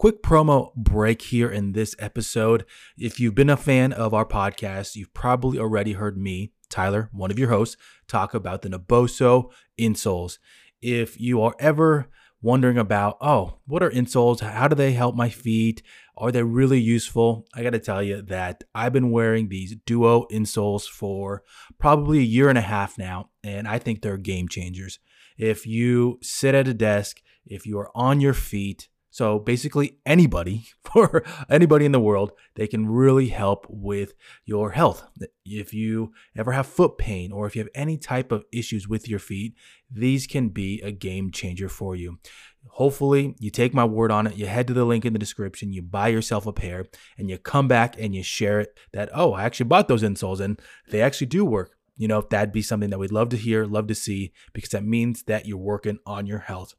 quick promo break here in this episode. If you've been a fan of our podcast, you've probably already heard me, Tyler, one of your hosts, talk about the Naboso insoles. If you are ever wondering about, oh, what are insoles? How do they help my feet? Are they really useful? I got to tell you that I've been wearing these duo insoles for probably a year and a half now, and I think they're game changers. If you sit at a desk, if you are on your feet, so basically anybody, for anybody in the world, they can really help with your health. If you ever have foot pain or if you have any type of issues with your feet, these can be a game changer for you. Hopefully you take my word on it, you head to the link in the description, you buy yourself a pair, and you come back and you share it that, oh, I actually bought those insoles and they actually do work. You know, that'd be something that we'd love to hear, love to see, because that means that you're working on your health.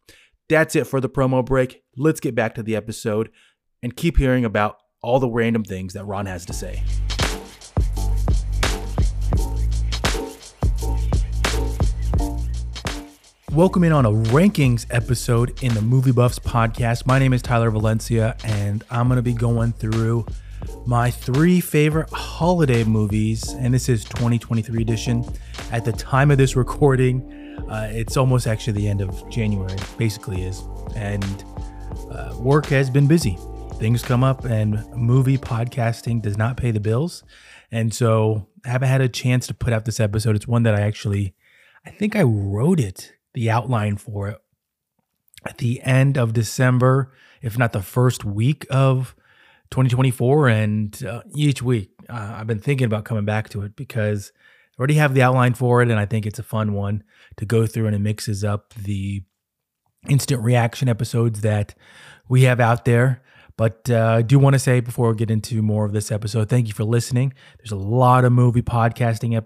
That's it for the promo break. Let's get back to the episode and keep hearing about all the random things that Ron has to say. Welcome in on a rankings episode in the Movie Buffs podcast. My name is Tyler Valencia, and I'm going to be going through my three favorite holiday movies, and this is 2023 edition. At the time of this recording, it's almost actually the end of January, basically is, and work has been busy. Things come up, and movie podcasting does not pay the bills, and so I haven't had a chance to put out this episode. It's one that I think I wrote it, the outline for it, at the end of December, if not the first week of 2024, and each week I've been thinking about coming back to it because I already have the outline for it, and I think it's a fun one to go through, and it mixes up the instant reaction episodes that we have out there. But I do want to say before we get into more of this episode, thank you for listening. There's a lot of movie podcasting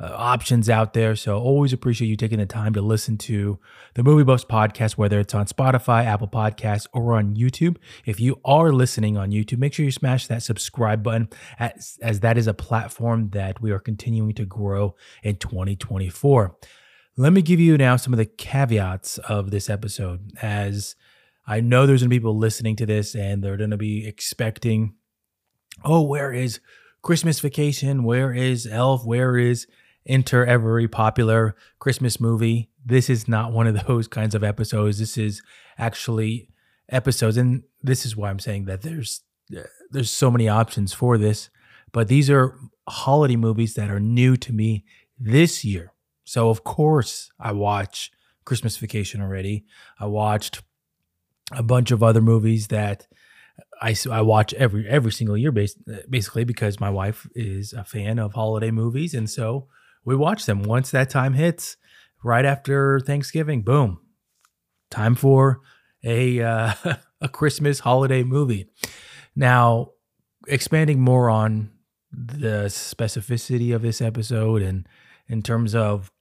options out there, so always appreciate you taking the time to listen to the Movie Buffs podcast, whether it's on Spotify, Apple Podcasts, or on YouTube. If you are listening on YouTube, make sure you smash that subscribe button, as that is a platform that we are continuing to grow in 2024. Let me give you now some of the caveats of this episode, as I know there's going to be people listening to this and they're going to be expecting, oh, where is Christmas Vacation? Where is Elf? Where is enter every popular Christmas movie? This is not one of those kinds of episodes. This is actually episodes. And this is why I'm saying that there's so many options for this. But these are holiday movies that are new to me this year. So, of course, I watch Christmas Vacation already. I watched a bunch of other movies that I watch every single year, basically, because my wife is a fan of holiday movies. And so we watch them once that time hits, right after Thanksgiving. Boom. Time for a Christmas holiday movie. Now, expanding more on the specificity of this episode and in terms of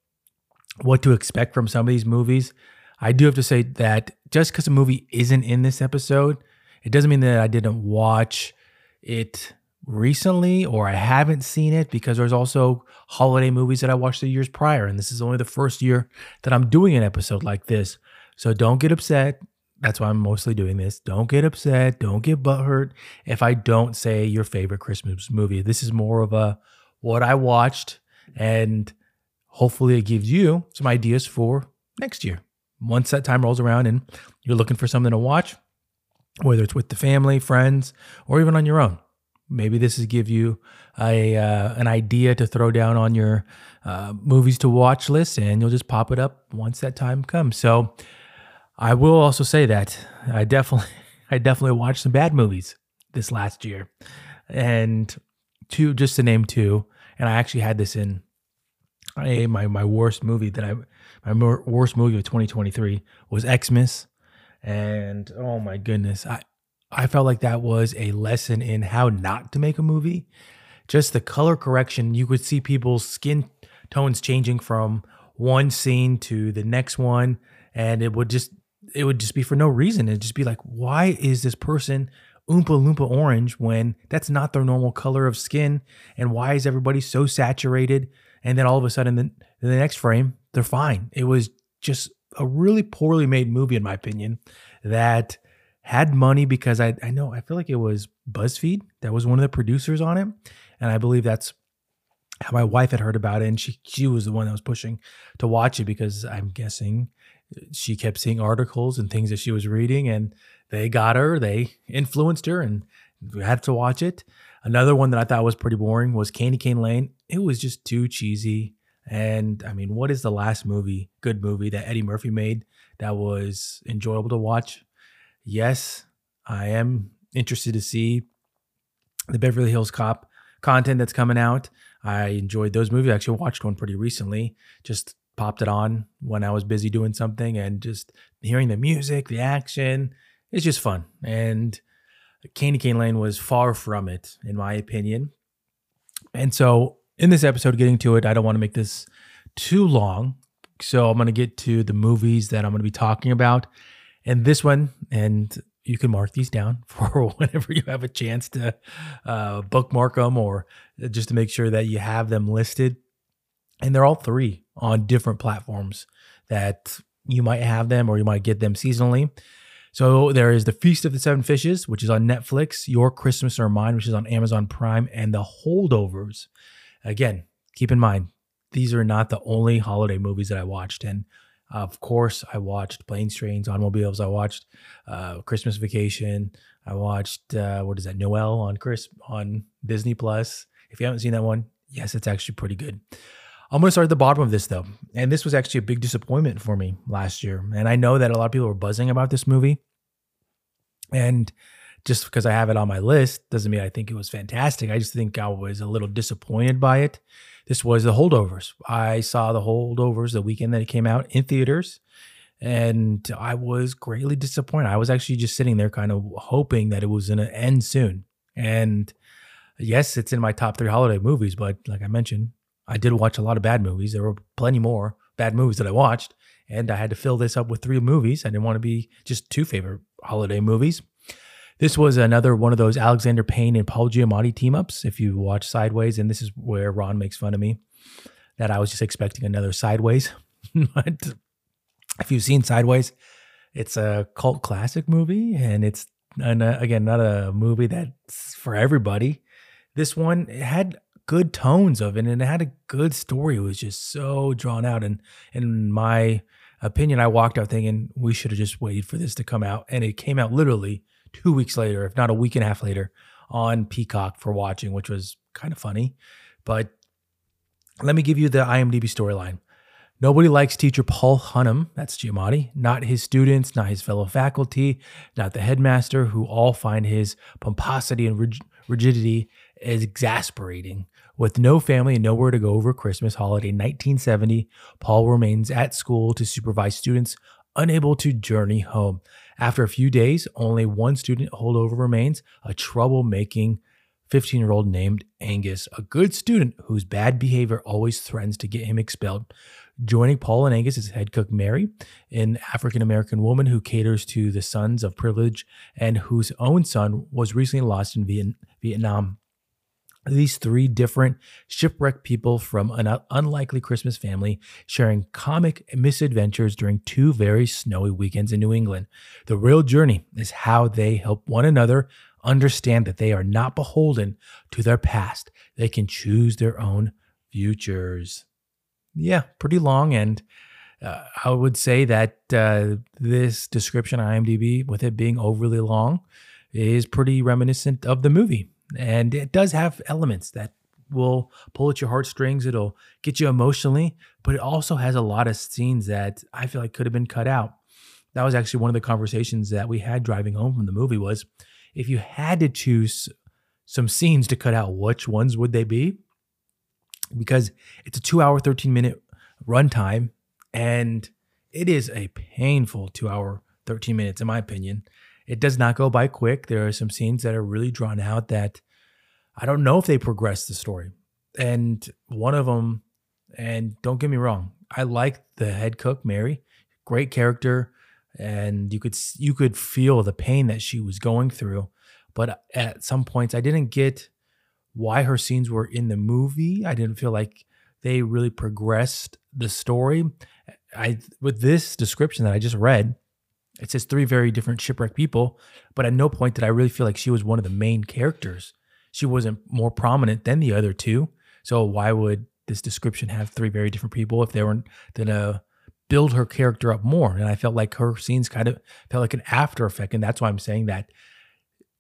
what to expect from some of these movies, I do have to say that just because a movie isn't in this episode, it doesn't mean that I didn't watch it recently or I haven't seen it, because there's also holiday movies that I watched the years prior. And this is only the first year that I'm doing an episode like this. So don't get upset. That's why I'm mostly doing this. Don't get upset. Don't get butthurt if I don't say your favorite Christmas movie. This is more of a what I watched, and hopefully it gives you some ideas for next year. Once that time rolls around and you're looking for something to watch, whether it's with the family, friends, or even on your own, maybe this is give you an idea to throw down on your movies to watch list, and you'll just pop it up once that time comes. So I will also say that I definitely watched some bad movies this last year, and two, just to name two, and I actually had this in my worst movie that worst movie of 2023 was X-mas. And oh my goodness, I felt like that was a lesson in how not to make a movie. Just the color correction, you could see people's skin tones changing from one scene to the next one, and it would just be for no reason. It'd just be like, why is this person Oompa Loompa orange when that's not their normal color of skin? And why is everybody so saturated? And then all of a sudden, in the next frame, they're fine. It was just a really poorly made movie, in my opinion, that had money because I feel like it was BuzzFeed that was one of the producers on it. And I believe that's how my wife had heard about it. And she was the one that was pushing to watch it because I'm guessing she kept seeing articles and things that she was reading, and they got her, they influenced her, and we had to watch it. Another one that I thought was pretty boring was Candy Cane Lane. It was just too cheesy. And I mean, what is the last movie, good movie, that Eddie Murphy made that was enjoyable to watch? Yes, I am interested to see the Beverly Hills Cop content that's coming out. I enjoyed those movies. I actually watched one pretty recently. Just popped it on when I was busy doing something, and just hearing the music, the action, it's just fun. And Candy Cane Lane was far from it, in my opinion. And so in this episode, getting to it, I don't want to make this too long. So I'm going to get to the movies that I'm going to be talking about. And this one, and you can mark these down for whenever you have a chance to bookmark them, or just to make sure that you have them listed. And they're all three on different platforms that you might have them, or you might get them seasonally. So there is The Feast of the Seven Fishes, which is on Netflix, Your Christmas or Mine, which is on Amazon Prime, and The Holdovers. Again, keep in mind, these are not the only holiday movies that I watched. And of course, I watched Planes, Trains, Automobiles. I watched Christmas Vacation. I watched, Noel on Disney Plus. If you haven't seen that one, yes, it's actually pretty good. I'm going to start at the bottom of this, though. And this was actually a big disappointment for me last year. And I know that a lot of people were buzzing about this movie. And just because I have it on my list doesn't mean I think it was fantastic. I just think I was a little disappointed by it. This was The Holdovers. I saw The Holdovers the weekend that it came out in theaters. And I was greatly disappointed. I was actually just sitting there kind of hoping that it was going to end soon. And yes, it's in my top three holiday movies. But like I mentioned, I did watch a lot of bad movies. There were plenty more bad movies that I watched, and I had to fill this up with three movies. I didn't want to be just two favorite holiday movies. This was another one of those Alexander Payne and Paul Giamatti team-ups. If you watch Sideways, and this is where Ron makes fun of me, that I was just expecting another Sideways. But if you've seen Sideways, it's a cult classic movie, and it's, again, not a movie that's for everybody. This one, it had good tones of it, and it had a good story. It was just so drawn out, and in my opinion, I walked out thinking we should have just waited for this to come out, and it came out literally 2 weeks later, if not a week and a half later, on Peacock for watching, which was kind of funny. But let me give you the IMDb storyline. Nobody likes teacher Paul Hunnam, that's Giamatti, not his students, not his fellow faculty, not the headmaster, who all find his pomposity and rigidity is exasperating. With no family and nowhere to go over Christmas holiday 1970, Paul remains at school to supervise students unable to journey home. After a few days, only one student holdover remains, a troublemaking 15-year-old named Angus, a good student whose bad behavior always threatens to get him expelled. Joining Paul and Angus is head cook Mary, an African-American woman who caters to the sons of privilege and whose own son was recently lost in Vietnam. These three different shipwrecked people from an unlikely Christmas family sharing comic misadventures during two very snowy weekends in New England. The real journey is how they help one another understand that they are not beholden to their past. They can choose their own futures. Yeah, pretty long. And I would say that this description on IMDb, with it being overly long, is pretty reminiscent of the movie. And it does have elements that will pull at your heartstrings. It'll get you emotionally, but it also has a lot of scenes that I feel like could have been cut out. That was actually one of the conversations that we had driving home from the movie was, if you had to choose some scenes to cut out, which ones would they be? Because it's a 2 hour, 13-minute runtime, and it is a painful 2 hour, 13 minutes, in my opinion. It does not go by quick. There are some scenes that are really drawn out that I don't know if they progress the story. And one of them, and don't get me wrong, I like the head cook, Mary, great character. And you could feel the pain that she was going through. But at some points, I didn't get why her scenes were in the movie. I didn't feel like they really progressed the story. With this description that I just read, It says three very different shipwrecked people, but at no point did I really feel like she was one of the main characters. She wasn't more prominent than the other two. So why would this description have three very different people if they weren't going to build her character up more? And I felt like her scenes kind of felt like an after effect. And that's why I'm saying that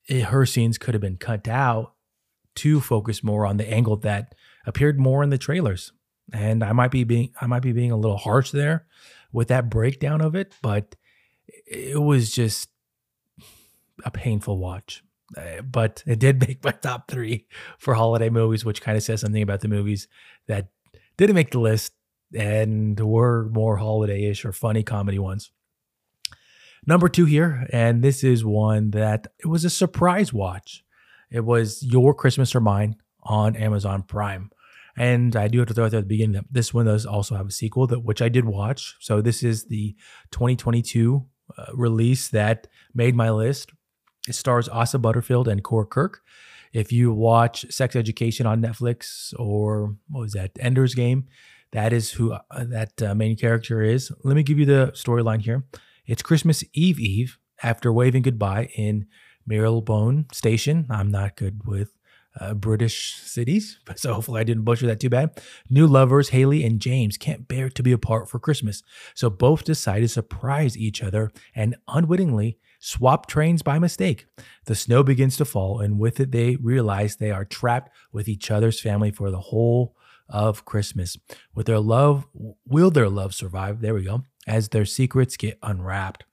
her scenes could have been cut out to focus more on the angle that appeared more in the trailers. And I might be being a little harsh there with that breakdown of it, but it was just a painful watch. But it did make my top three for holiday movies, which kind of says something about the movies that didn't make the list and were more holiday-ish or funny comedy ones. Number two here, and this is one that it was a surprise watch. It was Your Christmas or Mine on Amazon Prime. And I do have to throw out there at the beginning that this one does also have a sequel, that which I did watch. So this is the 2022 release that made my list. It stars Asa Butterfield and Cora Kirke. If you watch Sex Education on Netflix or what was that, Ender's Game, that is who that main character is. Let me give you the storyline here. It's Christmas Eve after waving goodbye in Marylebone Station. I'm not good with British cities, so hopefully I didn't butcher that too bad. New lovers Haley and James can't bear to be apart for Christmas, so both decide to surprise each other and unwittingly swap trains by mistake. The snow begins to fall, and with it they realize they are trapped with each other's family for the whole of Christmas. With their love, will their love survive? There we go. As their secrets get unwrapped.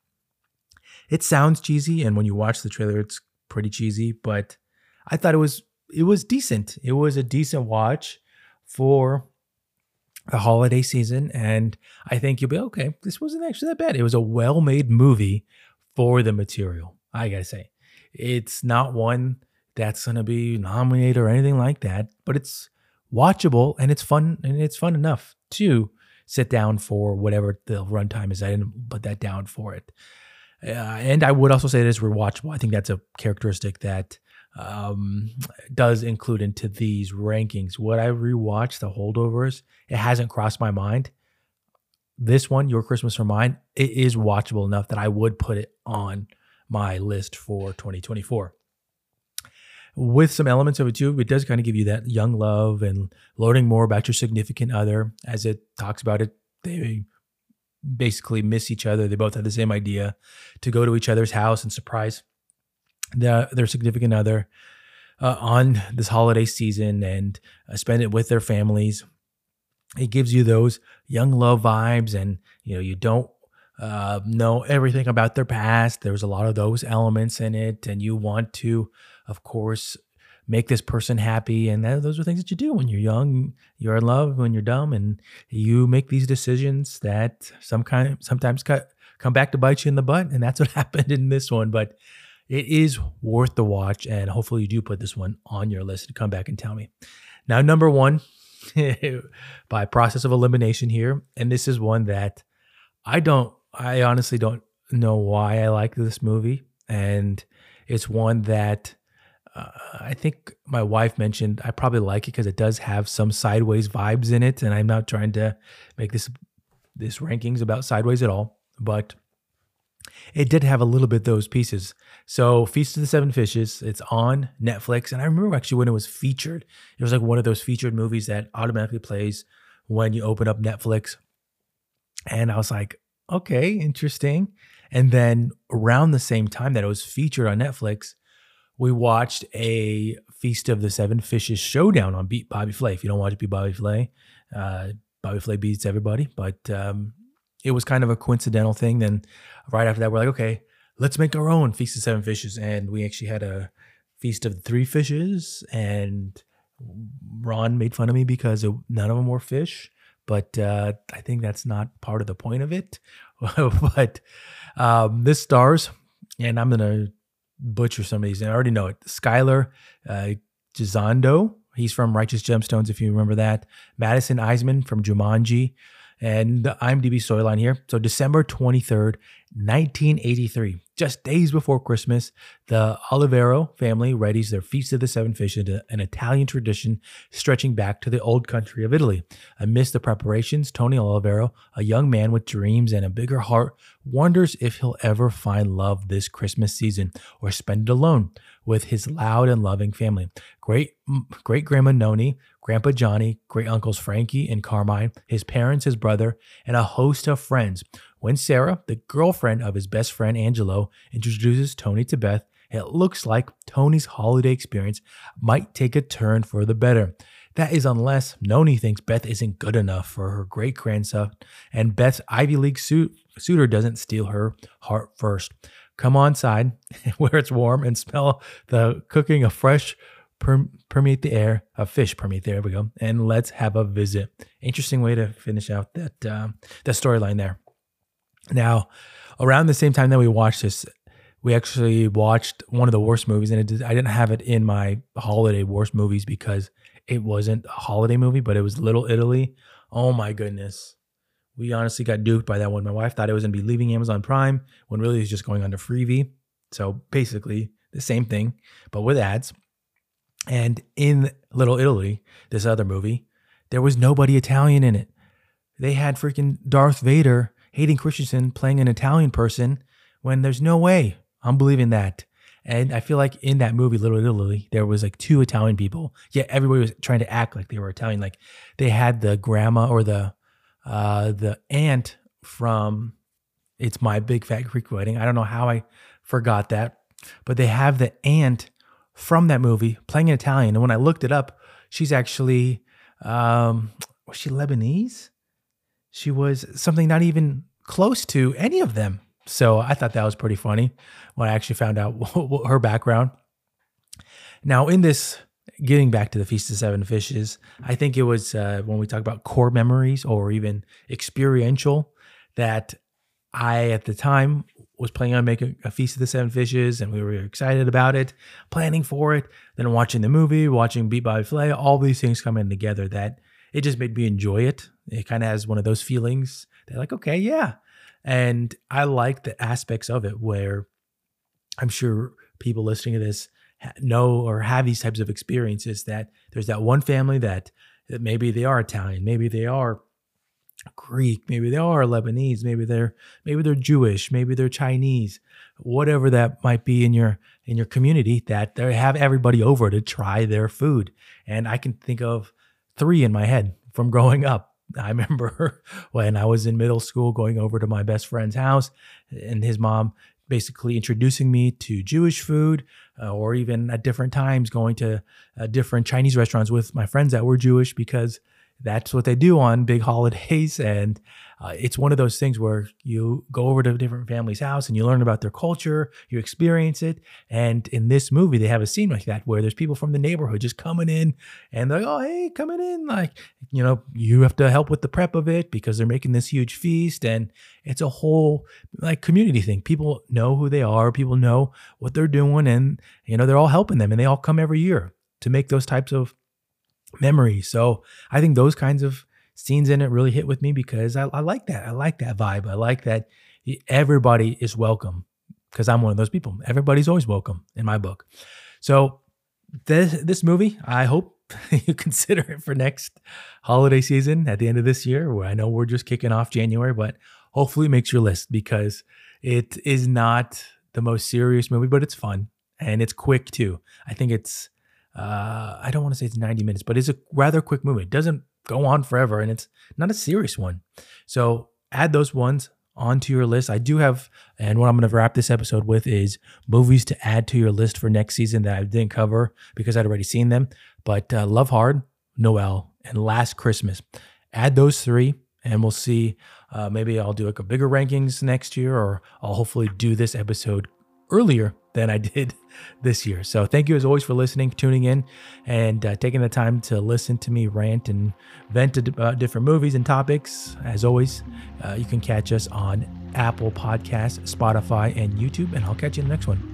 It sounds cheesy, and when you watch the trailer, it's pretty cheesy, but I thought it was decent. It was a decent watch for the holiday season. And I think you'll be okay. This wasn't actually that bad. It was a well-made movie for the material. I gotta say, it's not one that's going to be nominated or anything like that, but it's watchable and it's fun. And it's fun enough to sit down for whatever the runtime is. I didn't put that down for it. And I would also say it is rewatchable. I think that's a characteristic that does include into these rankings. Would I rewatch The Holdovers? It hasn't crossed my mind. This one, Your Christmas or Mine, it is watchable enough that I would put it on my list for 2024. With some elements of it too, it does kind of give you that young love and learning more about your significant other. As it talks about it, they basically miss each other. They both have the same idea to go to each other's house and surprise their significant other on this holiday season and spend it with their families. It gives you those young love vibes, and you don't know everything about their past. There's a lot of those elements in it, and you want to, of course, make this person happy. And those are things that you do when you're young. You're in love when you're dumb, and you make these decisions that sometimes come back to bite you in the butt. And that's what happened in this one. But it is worth the watch, and hopefully you do put this one on your list and come back and tell me. Now, number one, by process of elimination here, and this is one that I honestly don't know why I like this movie, and it's one that I think my wife mentioned I probably like it because it does have some Sideways vibes in it, and I'm not trying to make this rankings about Sideways at all, but it did have a little bit those pieces. So Feast of the Seven Fishes, it's on Netflix. And I remember actually when it was featured, it was like one of those featured movies that automatically plays when you open up Netflix. And I was like, okay, interesting. And then around the same time that it was featured on Netflix, we watched a Feast of the Seven Fishes showdown on Beat Bobby Flay. If you don't watch Beat Bobby Flay, Bobby Flay beats everybody. But it was kind of a coincidental thing. Then right after that, we're like, okay, let's make our own Feast of Seven Fishes. And we actually had a Feast of the Three Fishes. And Ron made fun of me because none of them were fish. But I think that's not part of the point of it. But this stars, and I'm going to butcher some of these, and I already know it, Skylar Gisondo. He's from Righteous Gemstones, if you remember that. Madison Eisman from Jumanji. And the IMDb storyline here. So December 23rd, 1983. Just days before Christmas, the Olivero family readies their Feast of the Seven Fishes, an Italian tradition stretching back to the old country of Italy. Amidst the preparations, Tony Olivero, a young man with dreams and a bigger heart, wonders if he'll ever find love this Christmas season or spend it alone with his loud and loving family. Great-grandma Noni, Grandpa Johnny, great-uncles Frankie and Carmine, his parents, his brother, and a host of friends. When Sarah, the girlfriend of his best friend Angelo, introduces Tony to Beth, it looks like Tony's holiday experience might take a turn for the better. That is unless Noni thinks Beth isn't good enough for her great-grandson and Beth's Ivy League suitor doesn't steal her heart first. Come on side where it's warm and smell the cooking of fresh permeate the air, a fish permeate the air, there we go, and let's have a visit. Interesting way to finish out that that storyline there. Now, around the same time that we watched this, we actually watched one of the worst movies, and I didn't have it in my holiday worst movies because it wasn't a holiday movie, but it was Little Italy. Oh my goodness. We honestly got duped by that one. My wife thought it was going to be leaving Amazon Prime when really it was just going under Freevee. So basically the same thing, but with ads. And in Little Italy, this other movie, there was nobody Italian in it. They had freaking Darth Vader, Hayden Christensen, playing an Italian person when there's no way I'm believing that. And I feel like in that movie, Little Italy, there was like two Italian people, yet everybody was trying to act like they were Italian. Like they had the grandma or the aunt from It's My Big Fat Greek Wedding. I don't know how I forgot that, but they have the aunt from that movie playing an Italian. And when I looked it up, she's actually, was she Lebanese? She was something not even close to any of them. So I thought that was pretty funny when I actually found out her background. Now in this, getting back to the Feast of Seven Fishes, I think it was when we talk about core memories or even experiential, that I, at the time, was planning on making a Feast of the Seven Fishes, and we were excited about it, planning for it, then watching the movie, watching Beat Bobby Flay, all these things coming together that it just made me enjoy it. It kind of has one of those feelings. They're like, okay, yeah. And I like the aspects of it where I'm sure people listening to this know or have these types of experiences, that there's that one family that maybe they are Italian, maybe they are Greek, maybe they are Lebanese, maybe they're Jewish, maybe they're Chinese, whatever that might be in your community, that they have everybody over to try their food. And I can think of three in my head from growing up. I remember when I was in middle school going over to my best friend's house and his mom basically introducing me to Jewish food, or even at different times going to different Chinese restaurants with my friends that were Jewish, because that's what they do on big holidays. And it's one of those things where you go over to a different family's house and you learn about their culture, you experience it. And in this movie, they have a scene like that where there's people from the neighborhood just coming in and they're like, oh, hey, coming in. Like, you know, you have to help with the prep of it because they're making this huge feast. And it's a whole like community thing. People know who they are. People know what they're doing. And, you know, they're all helping them, and they all come every year to make those types of memory. So I think those kinds of scenes in it really hit with me because I like that. I like that vibe. I like that everybody is welcome, because I'm one of those people. Everybody's always welcome in my book. So this movie, I hope you consider it for next holiday season at the end of this year, where I know we're just kicking off January, but hopefully it makes your list, because it is not the most serious movie, but it's fun and it's quick too. I think it's I don't want to say it's 90 minutes, but it's a rather quick movie. It doesn't go on forever, and it's not a serious one. So add those ones onto your list. I do have, and what I'm going to wrap this episode with is movies to add to your list for next season that I didn't cover because I'd already seen them. But Love Hard, Noel, and Last Christmas. Add those three, and we'll see. Maybe I'll do like a bigger rankings next year, or I'll hopefully do this episode earlier than I did this year. So thank you as always for listening, tuning in, and taking the time to listen to me rant and vent about different movies and topics. As always, you can catch us on Apple Podcasts, Spotify, and YouTube, and I'll catch you in the next one.